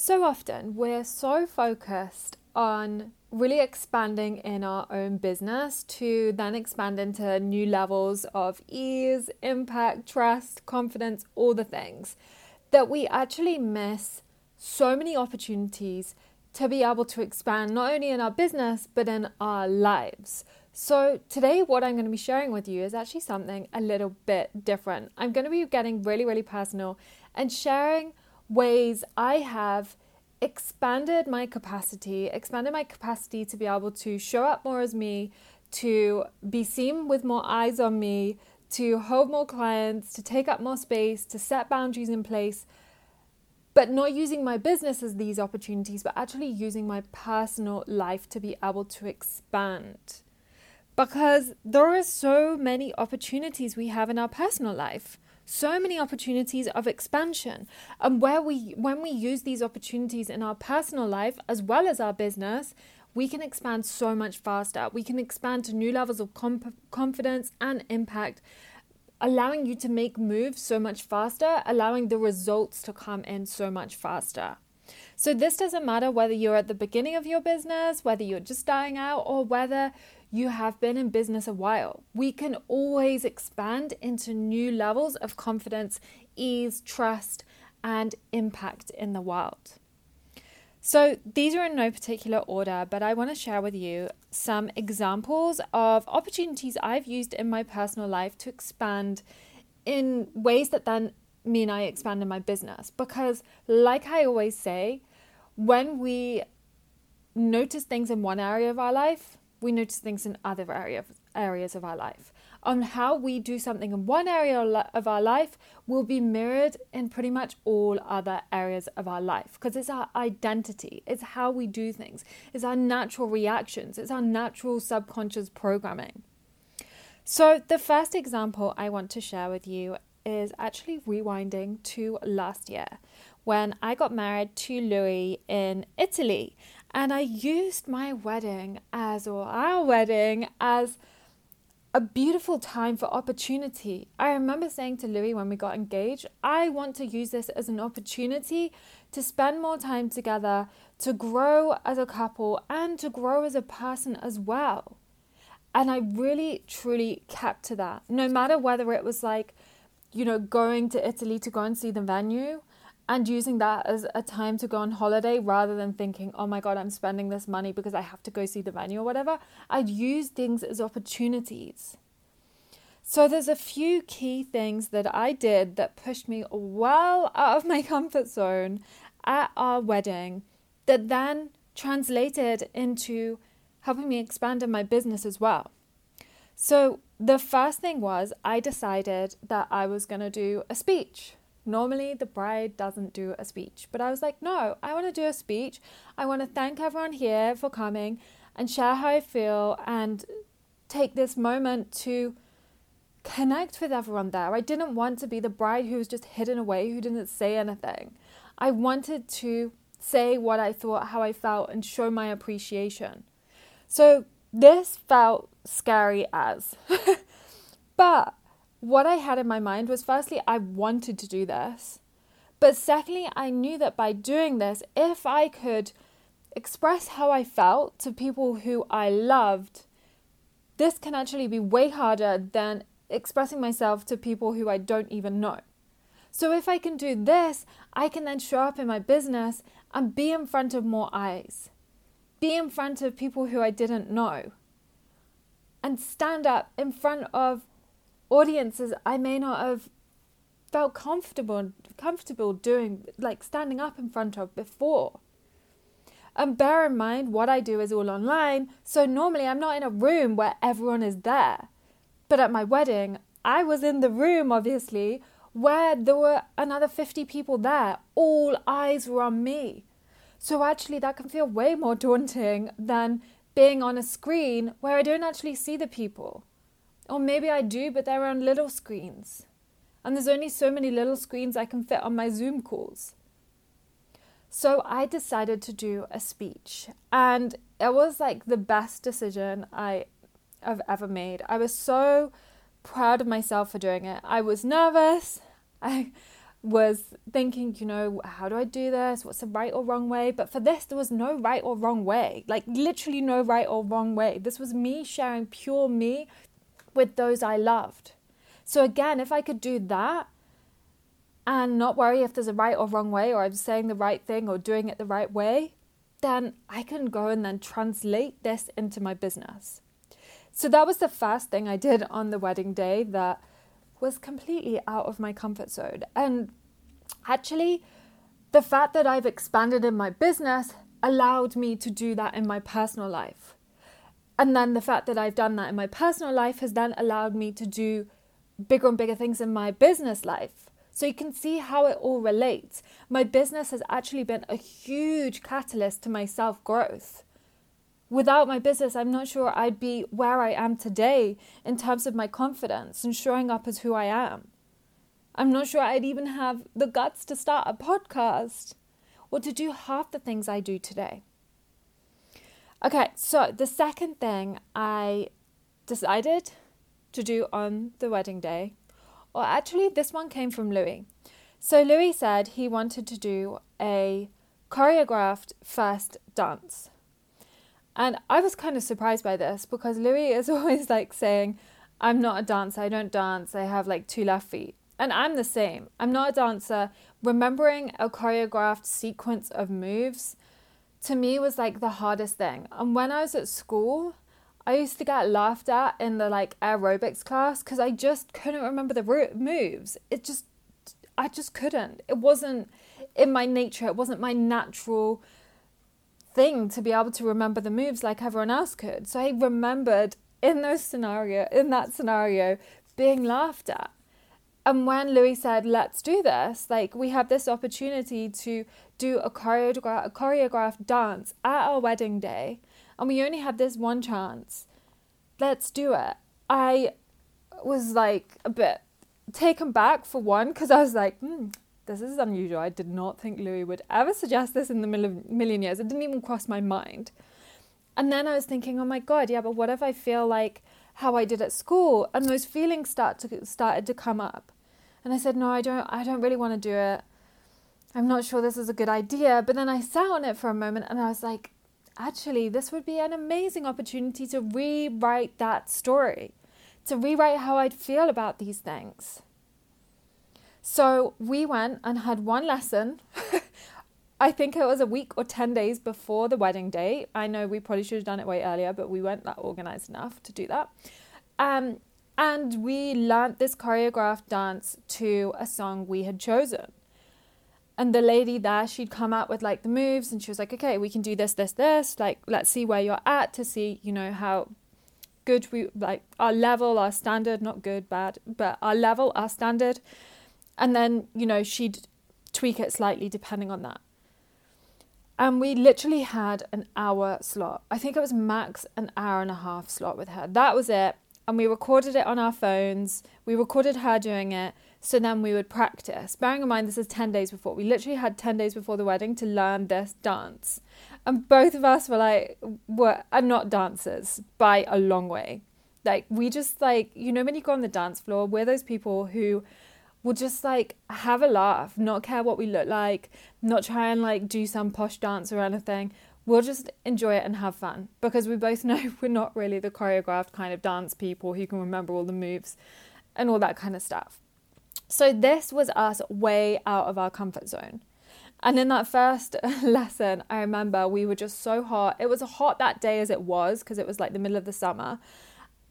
So often we're so focused on really expanding in our own business to then expand into new levels of ease, impact, trust, confidence, all the things, that we actually miss so many opportunities to be able to expand not only in our business, but in our lives. So today what I'm going to be sharing with you is actually something a little bit different. I'm going to be getting really, really personal and sharing ways I have expanded my capacity to be able to show up more as me, to be seen with more eyes on me, to hold more clients, to take up more space, to set boundaries in place, but not using my business as these opportunities, but actually using my personal life to be able to expand. Because there are so many opportunities we have in our personal life. So many opportunities of expansion, and when we use these opportunities in our personal life as well as our business, we can expand so much faster. We can expand to new levels of confidence and impact, allowing you to make moves so much faster, allowing the results to come in so much faster. So this doesn't matter whether you're at the beginning of your business, whether you're just starting out, or whether you have been in business a while. We can always expand into new levels of confidence, ease, trust, and impact in the world. So these are in no particular order, but I want to share with you some examples of opportunities I've used in my personal life to expand in ways that then mean I expand in my business. Because like I always say, when we notice things in one area of our life, we notice things in other areas of our life. On how we do something in one area of our life will be mirrored in pretty much all other areas of our life, because it's our identity, it's how we do things, it's our natural reactions, it's our natural subconscious programming. So the first example I want to share with you is actually rewinding to last year when I got married to Louis in Italy. And I used our wedding as a beautiful time for opportunity. I remember saying to Louis when we got engaged, I want to use this as an opportunity to spend more time together, to grow as a couple and to grow as a person as well. And I really, truly kept to that. No matter whether it was going to Italy to go and see the venue, and using that as a time to go on holiday rather than thinking, oh my God, I'm spending this money because I have to go see the venue or whatever. I'd use things as opportunities. So there's a few key things that I did that pushed me well out of my comfort zone at our wedding that then translated into helping me expand in my business as well. So the first thing was I decided that I was going to do a speech. Normally the bride doesn't do a speech, but I was like, no, I want to do a speech. I want to thank everyone here for coming and share how I feel and take this moment to connect with everyone there. I didn't want to be the bride who was just hidden away, who didn't say anything. I wanted to say what I thought, how I felt, and show my appreciation. So this felt scary as, but what I had in my mind was, firstly, I wanted to do this. But secondly, I knew that by doing this, if I could express how I felt to people who I loved, this can actually be way harder than expressing myself to people who I don't even know. So if I can do this, I can then show up in my business and be in front of more eyes, be in front of people who I didn't know, and stand up in front of audiences I may not have felt comfortable doing, like standing up in front of before. And bear in mind, what I do is all online, so normally I'm not in a room where everyone is there. But at my wedding, I was in the room, obviously, where there were another 50 people there. All eyes were on me. So actually that can feel way more daunting than being on a screen where I don't actually see the people. Or maybe I do, but they're on little screens. And there's only so many little screens I can fit on my Zoom calls. So I decided to do a speech. And it was the best decision I've ever made. I was so proud of myself for doing it. I was nervous. I was thinking, you know, how do I do this? What's the right or wrong way? But for this, there was no right or wrong way, like literally no right or wrong way. This was me sharing pure me with those I loved. So again, if I could do that and not worry if there's a right or wrong way, or I'm saying the right thing or doing it the right way, then I can go and then translate this into my business. So that was the first thing I did on the wedding day that was completely out of my comfort zone. And actually, the fact that I've expanded in my business allowed me to do that in my personal life. And then the fact that I've done that in my personal life has then allowed me to do bigger and bigger things in my business life. So you can see how it all relates. My business has actually been a huge catalyst to my self-growth. Without my business, I'm not sure I'd be where I am today in terms of my confidence and showing up as who I am. I'm not sure I'd even have the guts to start a podcast or to do half the things I do today. Okay, so the second thing I decided to do on the wedding day, or actually this one came from Louis. So Louis said he wanted to do a choreographed first dance. And I was kind of surprised by this because Louis is always like saying, I'm not a dancer, I don't dance, I have like two left feet. And I'm the same, I'm not a dancer. Remembering a choreographed sequence of moves to me was like the hardest thing. And when I was at school, I used to get laughed at in the like aerobics class because I just couldn't remember the moves. I just couldn't. It wasn't in my nature, it wasn't my natural thing to be able to remember the moves like everyone else could. So I remembered in that scenario, being laughed at. And when Louis said, let's do this, like we have this opportunity to do a choreographed dance at our wedding day, and we only have this one chance, let's do it. I was like a bit taken back for one, because I was like, this is unusual. I did not think Louis would ever suggest this in the million years. It didn't even cross my mind. And then I was thinking, oh my God, yeah, but what if I feel like how I did at school? And those feelings started to come up. And I said, no, I don't really want to do it. I'm not sure this is a good idea. But then I sat on it for a moment and I was like, actually, this would be an amazing opportunity to rewrite that story, to rewrite how I'd feel about these things. So we went and had one lesson. I think it was a week or 10 days before the wedding day. I know we probably should have done it way earlier, but we weren't that organized enough to do that. And we learnt this choreographed dance to a song we had chosen. And the lady there, she'd come out with like the moves and she was like, okay, we can do this, this, this. Like, let's see where you're at to see, you know, how good we, like our level, our standard, not good, bad, but our level, our standard. And then, you know, she'd tweak it slightly depending on that. And we literally had an hour slot. I think it was max an hour and a half slot with her. That was it. And we recorded it on our phones. We recorded her doing it. So then we would practice. Bearing in mind, this is 10 days before. We literally had 10 days before the wedding to learn this dance. And both of us were like, I'm not dancers by a long way. Like, we just like, you know, when you go on the dance floor, we're those people who we'll just like have a laugh, not care what we look like, not try and like do some posh dance or anything. We'll just enjoy it and have fun because we both know we're not really the choreographed kind of dance people who can remember all the moves and all that kind of stuff. So this was us way out of our comfort zone. And in that first lesson, I remember we were just so hot. It was hot that day as it was because it was like the middle of the summer.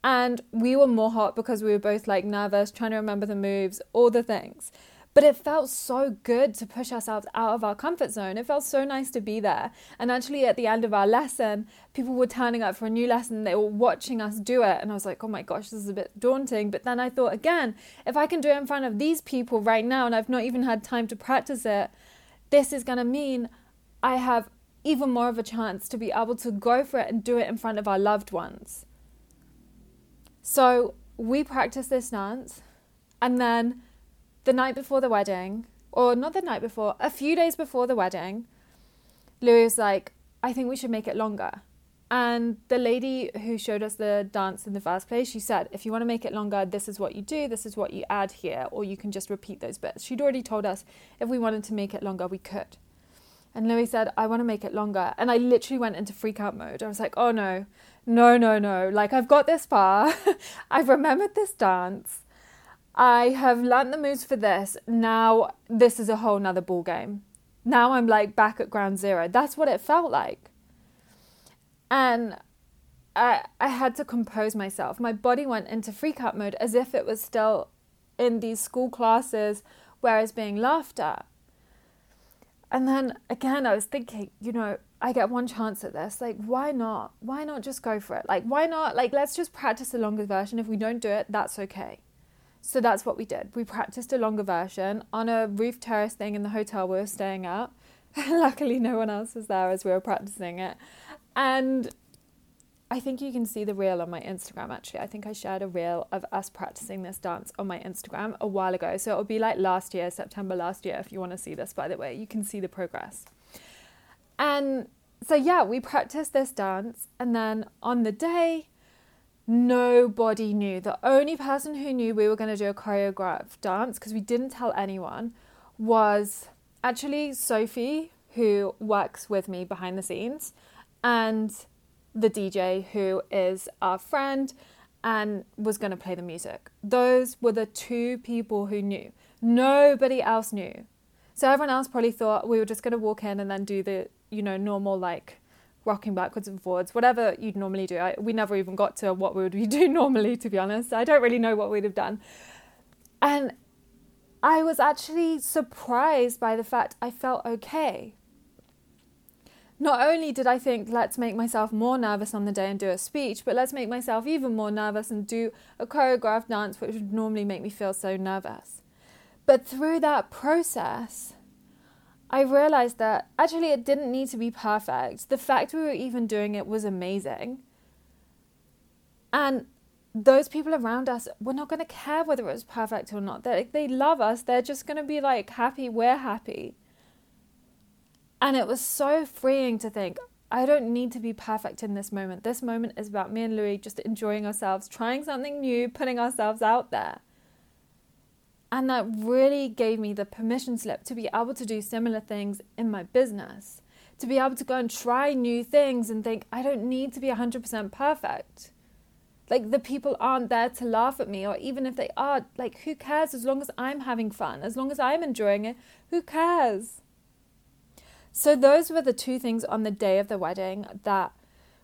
And we were more hot because we were both like nervous, trying to remember the moves, all the things. But it felt so good to push ourselves out of our comfort zone. It felt so nice to be there. And actually at the end of our lesson, people were turning up for a new lesson. They were watching us do it. And I was like, oh my gosh, this is a bit daunting. But then I thought, again, if I can do it in front of these people right now and I've not even had time to practice it, this is going to mean I have even more of a chance to be able to go for it and do it in front of our loved ones. So we practiced this dance, and then the night before the wedding, or not the night before, a few days before the wedding, Louis was like, I think we should make it longer. And the lady who showed us the dance in the first place, she said, if you want to make it longer, this is what you do, this is what you add here, or you can just repeat those bits. She'd already told us if we wanted to make it longer, we could. And Louis said, I want to make it longer. And I literally went into freak out mode. I was like, oh no. Like, I've got this far. I've remembered this dance. I have learnt the moves for this. Now this is a whole nother ball game. Now I'm like back at ground zero. That's what it felt like. And I had to compose myself. My body went into freak out mode as if it was still in these school classes where I was being laughed at. And then again, I was thinking, you know, I get one chance at this. Like, why not? Why not just go for it? Like, why not? Like, let's just practice a longer version. If we don't do it, that's okay. So that's what we did. We practiced a longer version on a roof terrace thing in the hotel we were staying at. Luckily, no one else was there as we were practicing it. And I think you can see the reel on my Instagram, actually. I think I shared a reel of us practicing this dance on my Instagram a while ago. So it'll be like last year, September last year, if you want to see this, by the way. You can see the progress. And so, yeah, we practiced this dance. And then on the day, nobody knew. The only person who knew we were going to do a choreographed dance, because we didn't tell anyone, was actually Sophie, who works with me behind the scenes, and the DJ, who is our friend and was going to play the music. Those were the two people who knew. Nobody else knew. So everyone else probably thought we were just going to walk in and then do the, you know, normal, like, rocking backwards and forwards, whatever you'd normally do. We never even got to what we would do normally, to be honest. I don't really know what we'd have done. And I was actually surprised by the fact I felt okay. Not only did I think, let's make myself more nervous on the day and do a speech, but let's make myself even more nervous and do a choreographed dance, which would normally make me feel so nervous. But through that process, I realised that actually it didn't need to be perfect. The fact we were even doing it was amazing. And those people around us were not going to care whether it was perfect or not. They love us. They're just going to be like, happy, we're happy. And it was so freeing to think, I don't need to be perfect in this moment. This moment is about me and Louis just enjoying ourselves, trying something new, putting ourselves out there. And that really gave me the permission slip to be able to do similar things in my business, to be able to go and try new things and think, I don't need to be 100% perfect. Like, the people aren't there to laugh at me, or even if they are, like, who cares? As long as I'm having fun, as long as I'm enjoying it, who cares? So those were the two things on the day of the wedding that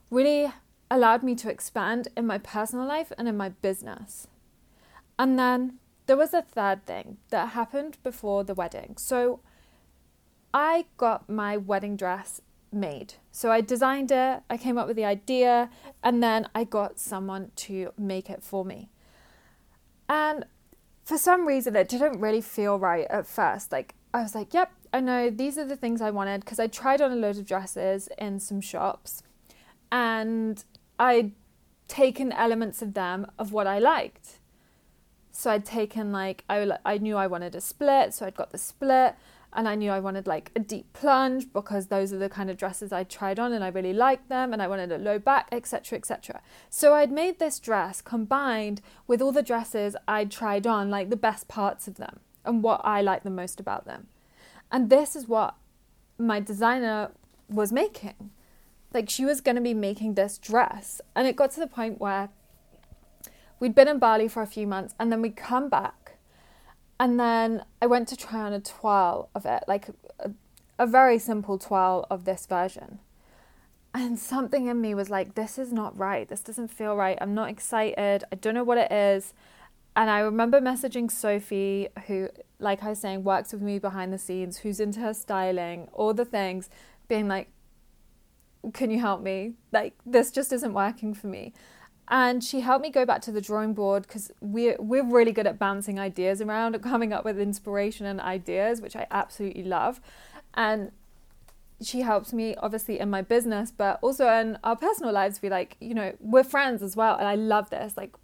really allowed me to expand in my personal life and in my business. And then there was a third thing that happened before the wedding. So I got my wedding dress made. So I designed it, I came up with the idea, and then I got someone to make it for me. And for some reason, it didn't really feel right at first. Like, I was like, yep, I know these are the things I wanted, because I tried on a load of dresses in some shops and I'd taken elements of them of what I liked. So I'd taken, like, I knew I wanted a split, so I'd got the split, and I knew I wanted, like, a deep plunge, because those are the kind of dresses I tried on and I really liked them, and I wanted a low back, etc, etc. So I'd made this dress combined with all the dresses I'd tried on, like the best parts of them and what I liked the most about them. And this is what my designer was making. Like, she was going to be making this dress. And it got to the point where we'd been in Bali for a few months, and then we'd come back. And then I went to try on a twirl of it, like a very simple twirl of this version. And something in me was like, this is not right. This doesn't feel right. I'm not excited. I don't know what it is. And I remember messaging Sophie, who, like I was saying, works with me behind the scenes, who's into her styling, all the things, being like, can you help me? Like, this just isn't working for me. And she helped me go back to the drawing board, because we're really good at bouncing ideas around and coming up with inspiration and ideas, which I absolutely love. And she helps me, obviously, in my business, but also in our personal lives, be like, you know, we're friends as well. And I love this, like,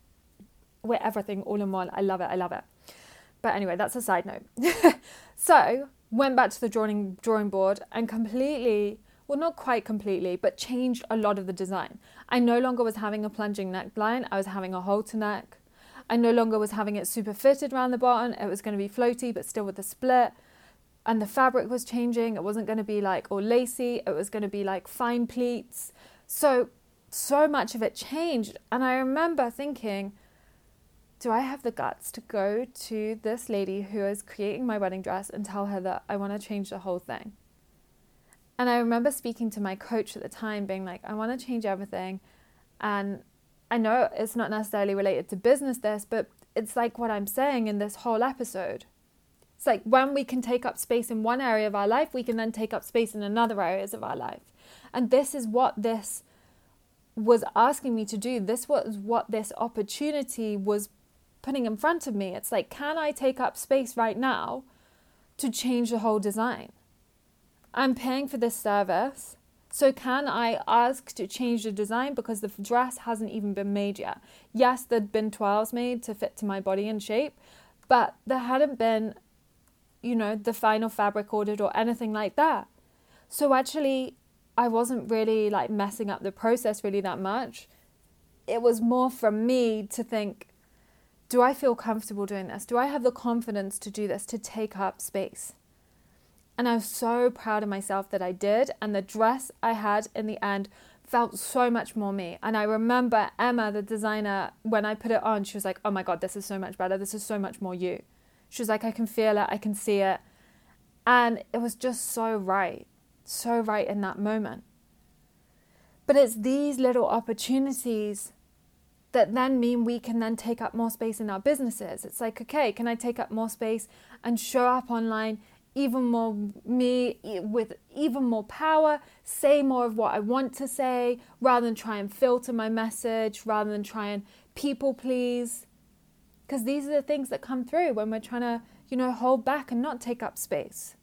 we're everything all in one. I love it. But anyway, that's a side note. So went back to the drawing board and completely well, not quite completely, but changed a lot of the design. I no longer was having a plunging neckline. I was having a halter neck. I no longer was having it super fitted around the bottom. It was going to be floaty, but still with a split. And the fabric was changing. It wasn't going to be like all lacy. It was going to be like fine pleats. So much of it changed. And I remember thinking, do I have the guts to go to this lady who is creating my wedding dress and tell her that I want to change the whole thing? And I remember speaking to my coach at the time, being like, I want to change everything. And I know it's not necessarily related to business, this, but it's like what I'm saying in this whole episode. It's like when we can take up space in one area of our life, we can then take up space in another areas of our life. And this is what this was asking me to do. This was what this opportunity was putting in front of me. It's like, can I take up space right now to change the whole design? I'm paying for this service. So can I ask to change the design because the dress hasn't even been made yet? Yes, there'd been toiles made to fit to my body and shape, but there hadn't been, you know, the final fabric ordered or anything like that. So actually, I wasn't really like messing up the process really that much. It was more from me to think, do I feel comfortable doing this? Do I have the confidence to do this, to take up space? And I'm so proud of myself that I did. And the dress I had in the end felt so much more me. And I remember Emma, the designer, when I put it on, she was like, oh my God, this is so much better. This is so much more you. She was like, I can feel it. I can see it. And it was just so right. So right in that moment. But it's these little opportunities that then mean we can then take up more space in our businesses. It's like, okay, can I take up more space and show up online even more me, with even more power, say more of what I want to say, rather than try and filter my message, rather than try and people please? Because these are the things that come through when we're trying to, you know, hold back and not take up space.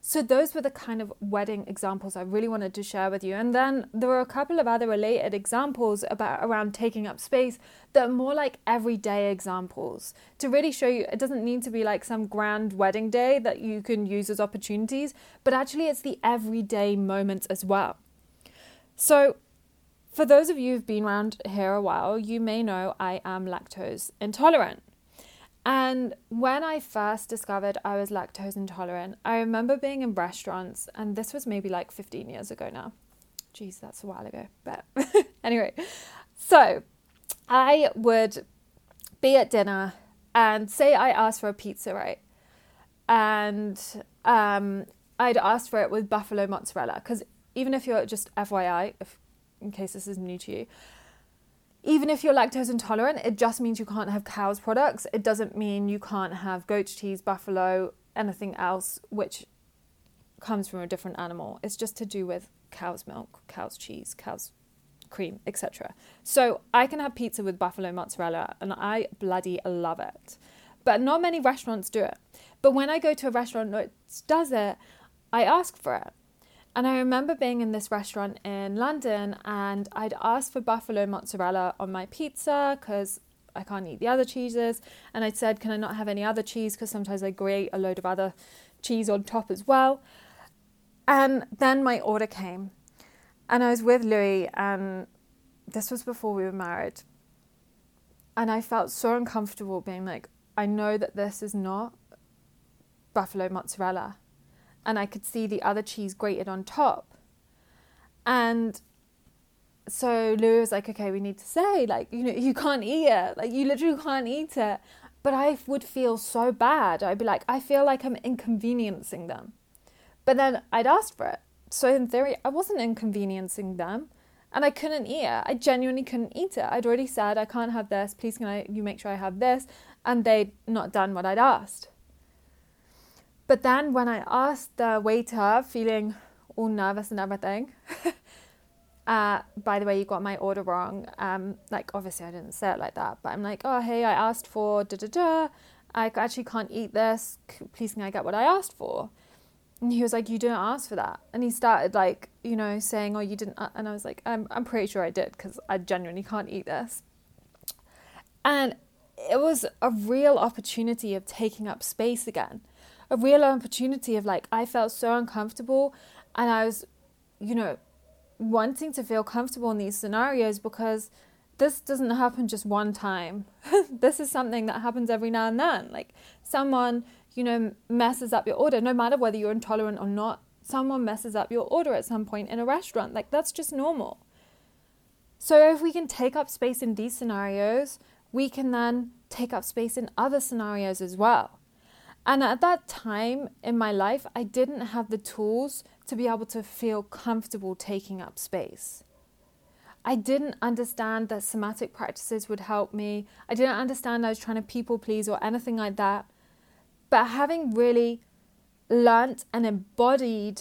So those were the kind of wedding examples I really wanted to share with you. And then there were a couple of other related examples about around taking up space that are more like everyday examples to really show you it doesn't need to be like some grand wedding day that you can use as opportunities, but actually it's the everyday moments as well. So for those of you who've been around here a while, you may know I am lactose intolerant. And when I first discovered I was lactose intolerant, I remember being in restaurants, and this was maybe like 15 years ago now. Jeez, that's a while ago. But anyway, so I would be at dinner and say I asked for a pizza, right? And I'd asked for it with buffalo mozzarella, because even if you're just FYI, in case this is new to you, even if you're lactose intolerant, it just means you can't have cow's products. It doesn't mean you can't have goat cheese, buffalo, anything else which comes from a different animal. It's just to do with cow's milk, cow's cheese, cow's cream, etc. So I can have pizza with buffalo mozzarella, and I bloody love it. But not many restaurants do it. But when I go to a restaurant that does it, I ask for it. And I remember being in this restaurant in London, and I'd asked for buffalo mozzarella on my pizza because I can't eat the other cheeses. And I'd said, can I not have any other cheese? Because sometimes I grate a load of other cheese on top as well. And then my order came. And I was with Louis, and this was before we were married. And I felt so uncomfortable being like, I know that this is not buffalo mozzarella. And I could see the other cheese grated on top. And so Louis was like, okay, we need to say, like, you know, you can't eat it. Like, you literally can't eat it. But I would feel so bad. I'd be like, I feel like I'm inconveniencing them. But then I'd asked for it. So in theory, I wasn't inconveniencing them. And I couldn't eat it. I genuinely couldn't eat it. I'd already said, I can't have this. Please, you make sure I have this. And they'd not done what I'd asked. But then when I asked the waiter, feeling all nervous and everything, by the way, you got my order wrong. Like, obviously, I didn't say it like that. But I'm like, oh, hey, I asked for da-da-da. I actually can't eat this. Please can I get what I asked for? And he was like, you didn't ask for that. And he started, like, you know, saying, oh, you didn't. And I was like, I'm pretty sure I did, because I genuinely can't eat this. And it was a real opportunity of taking up space again. A real opportunity of, like, I felt so uncomfortable And I was, wanting to feel comfortable in these scenarios, because this doesn't happen just one time. This is something that happens every now and then. Like, someone, messes up your order, no matter whether you're intolerant or not. Someone messes up your order at some point in a restaurant. Like, that's just normal. So if we can take up space in these scenarios, we can then take up space in other scenarios as well. And at that time in my life, I didn't have the tools to be able to feel comfortable taking up space. I didn't understand that somatic practices would help me. I didn't understand I was trying to people please or anything like that. But having really learnt and embodied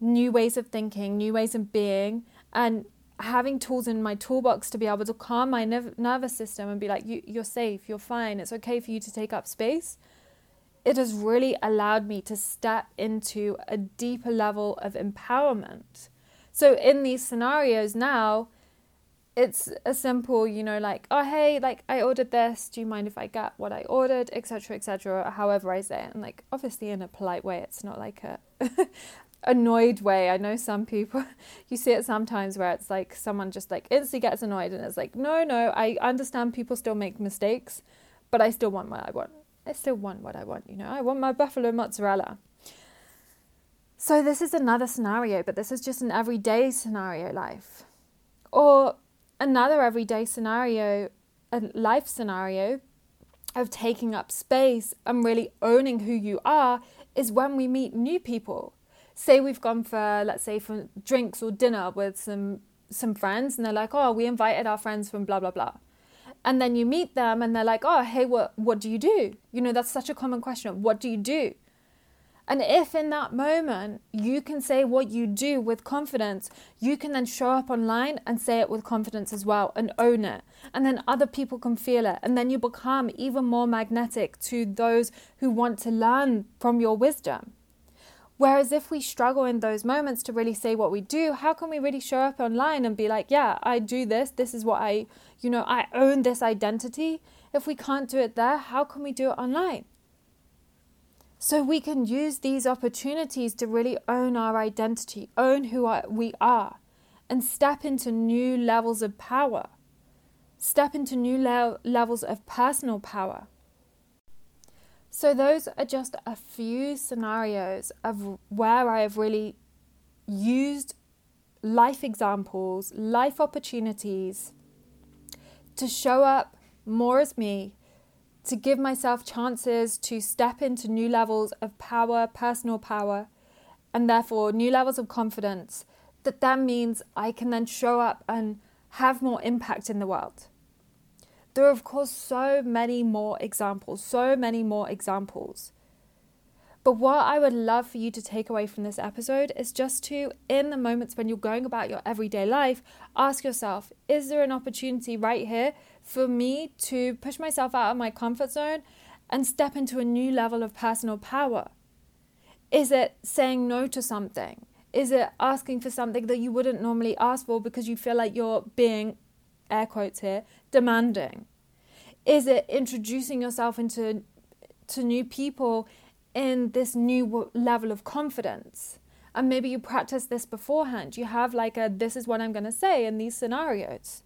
new ways of thinking, new ways of being, and having tools in my toolbox to be able to calm my nervous system and be like, you're safe, you're fine, it's okay for you to take up space, it has really allowed me to step into a deeper level of empowerment. So in these scenarios now, it's a simple, oh, hey, I ordered this, do you mind if I get what I ordered, etc., etc., however I say it. And obviously in a polite way, it's not like a annoyed way. I know some people, you see it sometimes where it's like someone just instantly gets annoyed, and it's like, no, I understand people still make mistakes, but I still want what I want. I still want what I want, I want my buffalo mozzarella. So this is another scenario, but this is just an everyday scenario life. Or another everyday scenario, a life scenario of taking up space and really owning who you are is when we meet new people. Say we've gone for drinks or dinner with some friends, and they're like, oh, we invited our friends from blah, blah, blah. And then you meet them and they're like, oh, hey, what do you do? That's such a common question. What do you do? And if in that moment you can say what you do with confidence, you can then show up online and say it with confidence as well and own it. And then other people can feel it. And then you become even more magnetic to those who want to learn from your wisdom. Whereas if we struggle in those moments to really say what we do, how can we really show up online and be like, yeah, I do this, this is what I, I own this identity. If we can't do it there, how can we do it online? So we can use these opportunities to really own our identity, own who we are, and step into new levels of power, step into new levels of personal power. So those are just a few scenarios of where I have really used life examples, life opportunities to show up more as me, to give myself chances to step into new levels of power, personal power, and therefore new levels of confidence. That means I can then show up and have more impact in the world. There are, of course, so many more examples. But what I would love for you to take away from this episode is just to, in the moments when you're going about your everyday life, ask yourself, is there an opportunity right here for me to push myself out of my comfort zone and step into a new level of personal power? Is it saying no to something? Is it asking for something that you wouldn't normally ask for because you feel like you're being, air quotes here, demanding? Is it introducing yourself to new people in this new level of confidence? And maybe you practice this beforehand. You have this is what I'm going to say in these scenarios.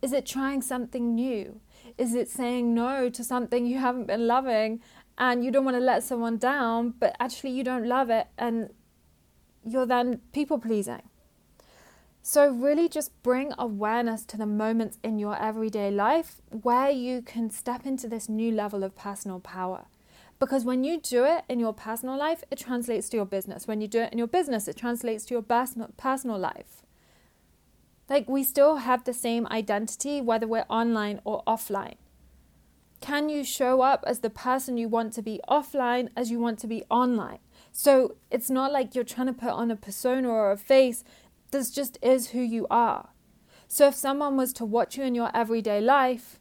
Is it trying something new? Is it saying no to something you haven't been loving and you don't want to let someone down, but actually you don't love it and you're then people pleasing? So really just bring awareness to the moments in your everyday life where you can step into this new level of personal power. Because when you do it in your personal life, it translates to your business. When you do it in your business, it translates to your personal life. We still have the same identity, whether we're online or offline. Can you show up as the person you want to be offline as you want to be online? So it's not like you're trying to put on a persona or a face. This just is who you are. So if someone was to watch you in your everyday life,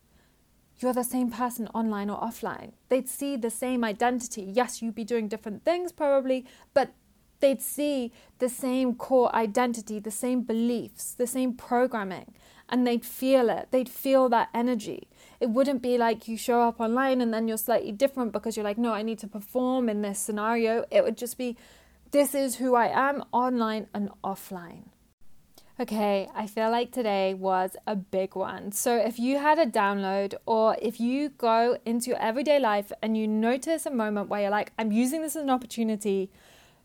you're the same person online or offline. They'd see the same identity. Yes, you'd be doing different things probably, but they'd see the same core identity, the same beliefs, the same programming, and they'd feel it. They'd feel that energy. It wouldn't be like you show up online and then you're slightly different because you're like, no, I need to perform in this scenario. It would just be This is who I am online and offline. Okay, I feel like today was a big one. So if you had a download or if you go into your everyday life and you notice a moment where you're like, I'm using this as an opportunity,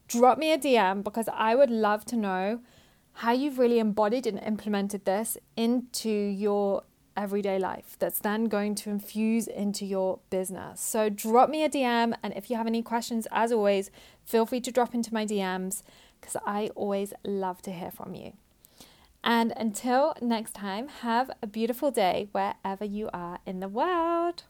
drop me a DM because I would love to know how you've really embodied and implemented this into your everyday life that's then going to infuse into your business. So drop me a DM, and if you have any questions, as always, feel free to drop into my DMs because I always love to hear from you. And until next time, have a beautiful day wherever you are in the world.